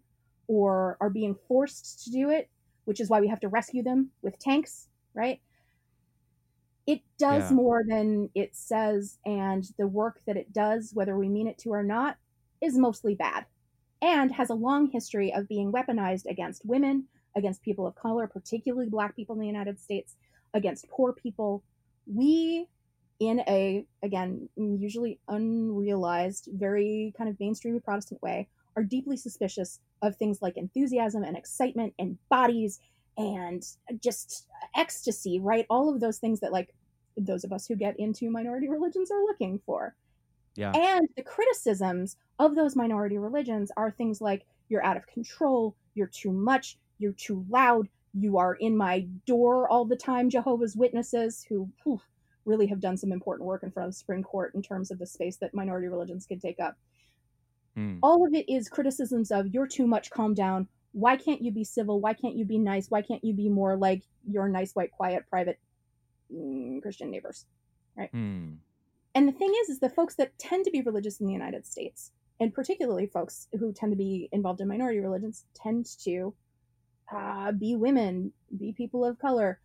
or are being forced to do it, which is why we have to rescue them with tanks, right? It does more than it says, and the work that it does, whether we mean it to or not, is mostly bad and has a long history of being weaponized against women, against people of color, particularly Black people in the United States, against poor people. We, in a, again, usually unrealized, very kind of mainstream Protestant way, are deeply suspicious of things like enthusiasm and excitement and bodies and just ecstasy, right? All of those things that like those of us who get into minority religions are looking for. Yeah. And the criticisms of those minority religions are things like you're out of control, you're too much, you're too loud, you are in my door all the time, Jehovah's Witnesses, who really have done some important work in front of the Supreme Court in terms of the space that minority religions can take up. All of it is criticisms of you're too much, calm down, why can't you be civil, why can't you be nice, why can't you be more like your nice, white, quiet, private Christian neighbors, right? And the thing is the folks that tend to be religious in the United States, and particularly folks who tend to be involved in minority religions, tend to be women, be people of color,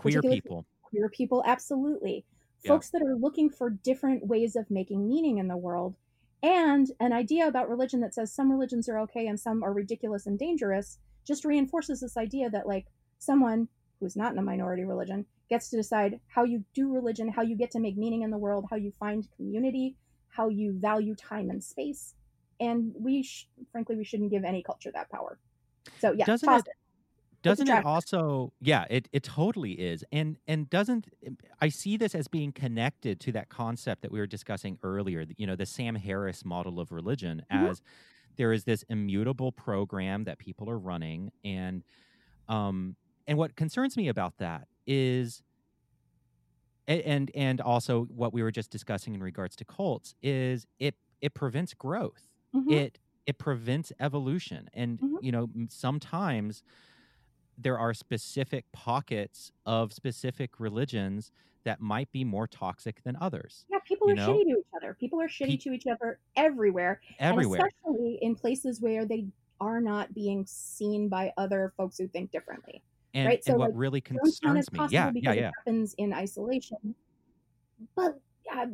queer people. queer people, absolutely. Yeah. Folks that are looking for different ways of making meaning in the world, and an idea about religion that says some religions are okay and some are ridiculous and dangerous just reinforces this idea that, like, someone who's not in a minority religion gets to decide how you do religion, how you get to make meaning in the world, how you find community, how you value time and space. And frankly, we shouldn't give any culture that power. So yeah, doesn't it also, yeah, it totally is. And doesn't, I see this as being connected to that concept that we were discussing earlier, you know, the Sam Harris model of religion, as there is this immutable program that people are running. And what concerns me about that is, and also what we were just discussing in regards to cults, is it prevents growth. Mm-hmm. It prevents evolution. And, you know, sometimes there are specific pockets of specific religions that might be more toxic than others. Yeah, people are shitty to each other. People are shitty to each other everywhere. And especially in places where they are not being seen by other folks who think differently. And, right? So, and what like, really concerns me, it happens in isolation. But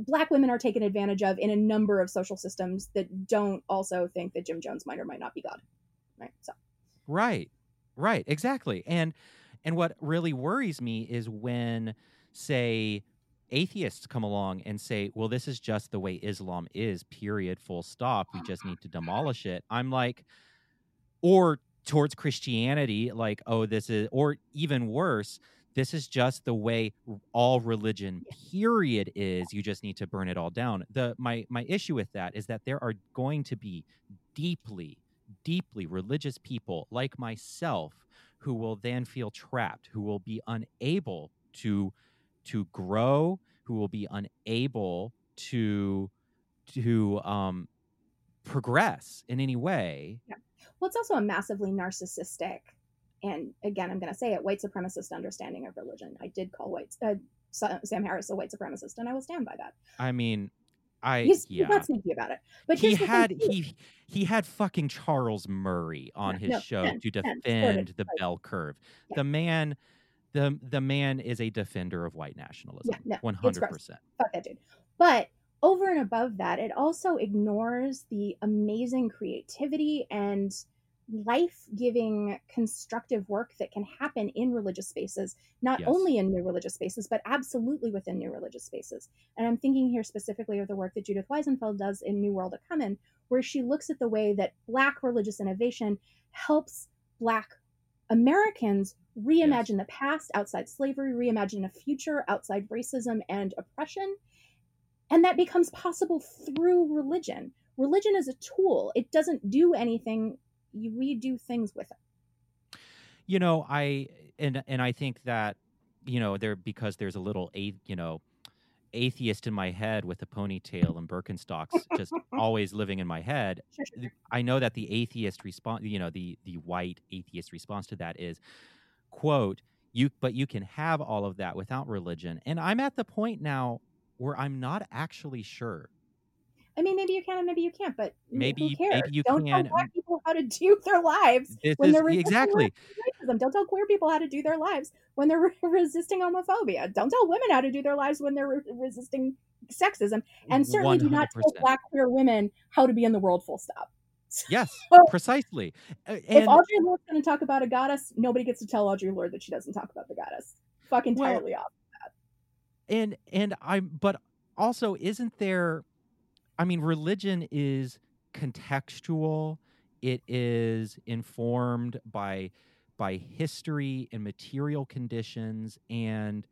Black women are taken advantage of in a number of social systems that don't also think that Jim Jones might or might not be God. Right. So. Right. Exactly. And what really worries me is when, say, atheists come along and say, well, this is just the way Islam is, period, full stop. We just need to demolish it. I'm like, or towards Christianity, like, oh, this is, or even worse, this is just the way all religion, period, is. You just need to burn it all down. My issue with that is that there are going to be deeply, deeply religious people like myself who will then feel trapped, who will be unable to grow, who will be unable to progress in any way. Yeah. Well, it's also a massively narcissistic. And again, I'm going to say it, white supremacist understanding of religion. I did call Sam Harris a white supremacist, and I will stand by that. I mean, he's not sneaky about it. But he had fucking Charles Murray on his show to defend the Bell Curve. Yeah. The man is a defender of white nationalism, 100%. Fuck that dude. But over and above that, it also ignores the amazing creativity and life-giving constructive work that can happen in religious spaces, not only in new religious spaces, but absolutely within new religious spaces. And I'm thinking here specifically of the work that Judith Weisenfeld does in New World of Common, where she looks at the way that Black religious innovation helps Black Americans reimagine the past outside slavery, reimagine a future outside racism and oppression. And that becomes possible through religion. Religion is a tool. It doesn't do anything. You redo things with it. You know, I think that, you know, because there's a little atheist in my head with a ponytail and Birkenstocks just always living in my head. Sure. I know that the atheist response, you know, the white atheist response to that is, quote, you can have all of that without religion. And I'm at the point now where I'm not actually sure. I mean, maybe you can and maybe you can't, but maybe who cares? Don't tell Black people how to do their lives when they're resisting racism. Don't tell queer people how to do their lives when they're resisting homophobia. Don't tell women how to do their lives when they're resisting sexism. And certainly 100%. Do not tell Black queer women how to be in the world, full stop. Yes, precisely. And if Audre Lorde's going to talk about a goddess, nobody gets to tell Audre Lorde that she doesn't talk about the goddess. Fuck entirely off of that. But also, isn't there... I mean, religion is contextual. It is informed by history and material conditions, and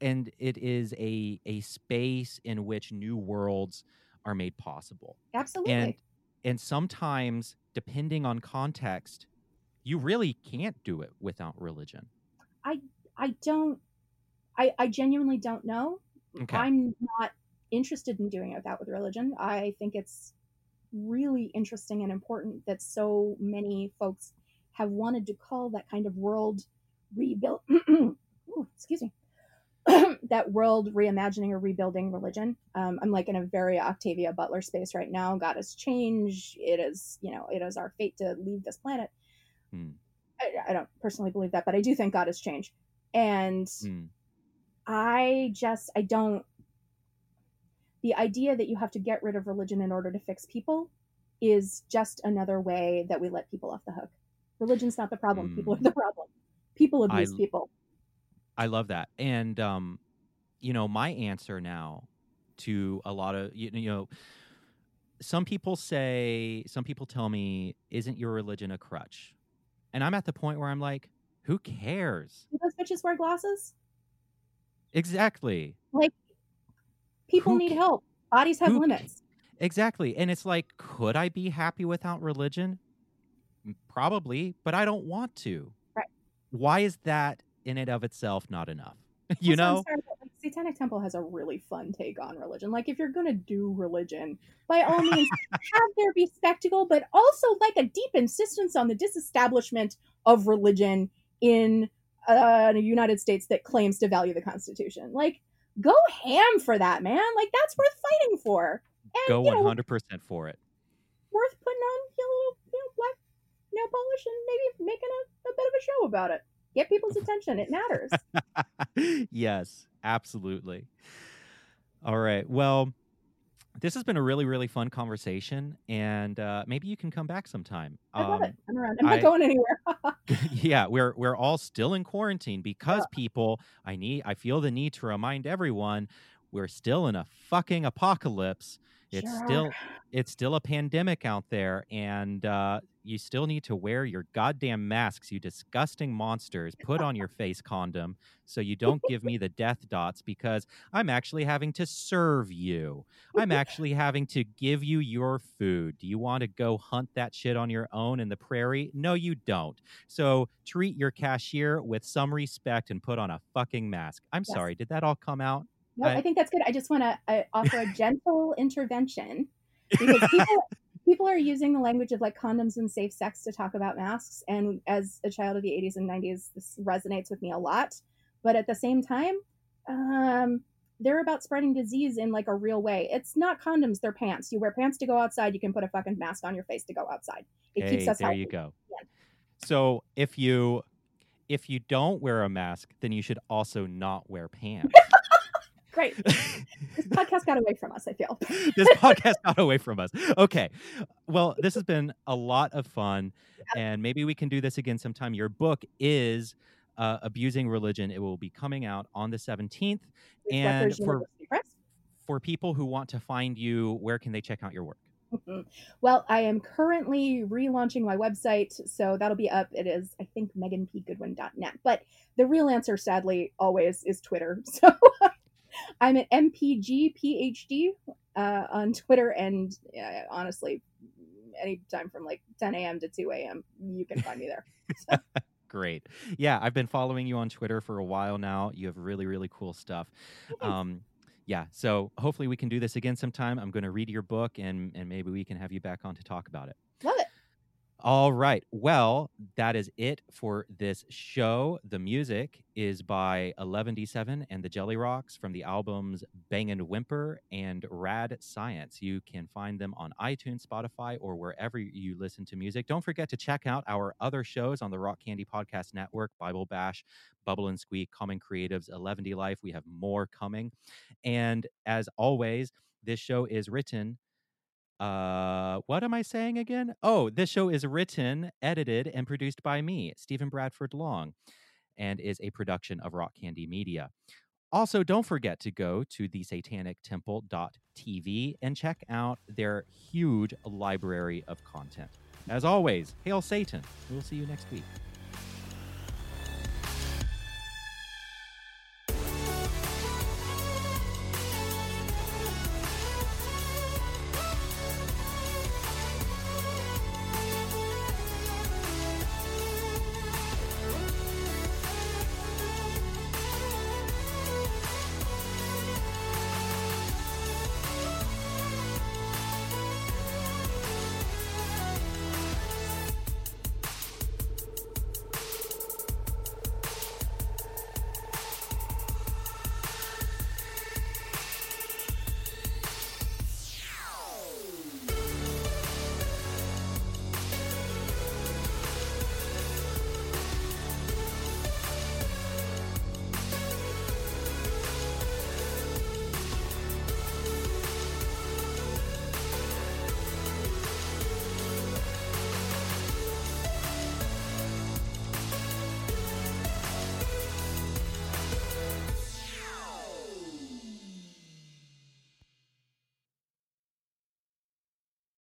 it is a space in which new worlds are made possible. Absolutely. And sometimes, depending on context, you really can't do it without religion. I genuinely don't know. Okay. I'm not interested in doing it that with religion. I think it's really interesting and important that so many folks have wanted to call that kind of world rebuild that world reimagining or rebuilding religion. I'm like in a very Octavia Butler space right now. God has changed. It is our fate to leave this planet. I don't personally believe that, but I do think God has changed. And I don't, the idea that you have to get rid of religion in order to fix people is just another way that we let people off the hook. Religion's not the problem. People are the problem. People abuse people. I love that. And, you know, my answer now to a lot of, you know, some people tell me, isn't your religion a crutch? And I'm at the point where I'm like, who cares? Do those bitches wear glasses? Exactly. Like, people need help. Bodies have limits. Exactly. And it's like, could I be happy without religion? Probably, but I don't want to. Right. Why is that in and of itself not enough? You know? Satanic Temple has a really fun take on religion. Like, if you're going to do religion, by all means, have there be spectacle, but also like a deep insistence on the disestablishment of religion in the United States that claims to value the Constitution. Like, go ham for that, man. Like, that's worth fighting for. And, go 100% for it. Worth putting on black nail polish and maybe making a bit of a show about it. Get people's attention. It matters. Yes, absolutely. All right. Well, this has been a really, really fun conversation, and maybe you can come back sometime. I love it. I'm around. I'm not going anywhere. Yeah, we're all still in quarantine because people. I feel the need to remind everyone we're still in a fucking apocalypse. It's still a pandemic out there, and you still need to wear your goddamn masks, you disgusting monsters. Put on your face condom so you don't give me the death dots, because I'm actually having to serve you. I'm actually having to give you your food. Do you want to go hunt that shit on your own in the prairie? No, you don't. So treat your cashier with some respect and put on a fucking mask. I'm sorry. Did that all come out? No, I think that's good. I just want to offer a gentle intervention, because people are using the language of like condoms and safe sex to talk about masks. And as a child of the 80s and 90s, this resonates with me a lot. But at the same time, they're about spreading disease in like a real way. It's not condoms. They're pants. You wear pants to go outside. You can put a fucking mask on your face to go outside. It keeps us healthy. There you go. Yeah. So if you don't wear a mask, then you should also not wear pants. Great. This podcast got away from us, I feel. This podcast got away from us. Okay. Well, this has been a lot of fun, and maybe we can do this again sometime. Your book is Abusing Religion. It will be coming out on the 17th. And for people who want to find you, where can they check out your work? Mm-hmm. Well, I am currently relaunching my website, so that'll be up. It is, I think, meganpgoodwin.net. But the real answer, sadly, always is Twitter. So... I'm at MPGPHD on Twitter, and honestly, anytime from like 10 a.m. to 2 a.m., you can find me there. So. Great. Yeah, I've been following you on Twitter for a while now. You have really, really cool stuff. Yeah, so hopefully we can do this again sometime. I'm going to read your book, and maybe we can have you back on to talk about it. Love it. All right. Well, that is it for this show. The music is by 11D7 and the Jelly Rocks from the albums Bang and Whimper and Rad Science. You can find them on iTunes, Spotify, or wherever you listen to music. Don't forget to check out our other shows on the Rock Candy Podcast Network, Bible Bash, Bubble and Squeak, Common Creatives, 11D Life. We have more coming. And as always, this show is written... what am I saying again? Oh, this show is written, edited, and produced by me, Stephen Bradford Long, and is a production of Rock Candy Media. Also, don't forget to go to thesatanictemple.tv and check out their huge library of content. As always, hail Satan. We'll see you next week.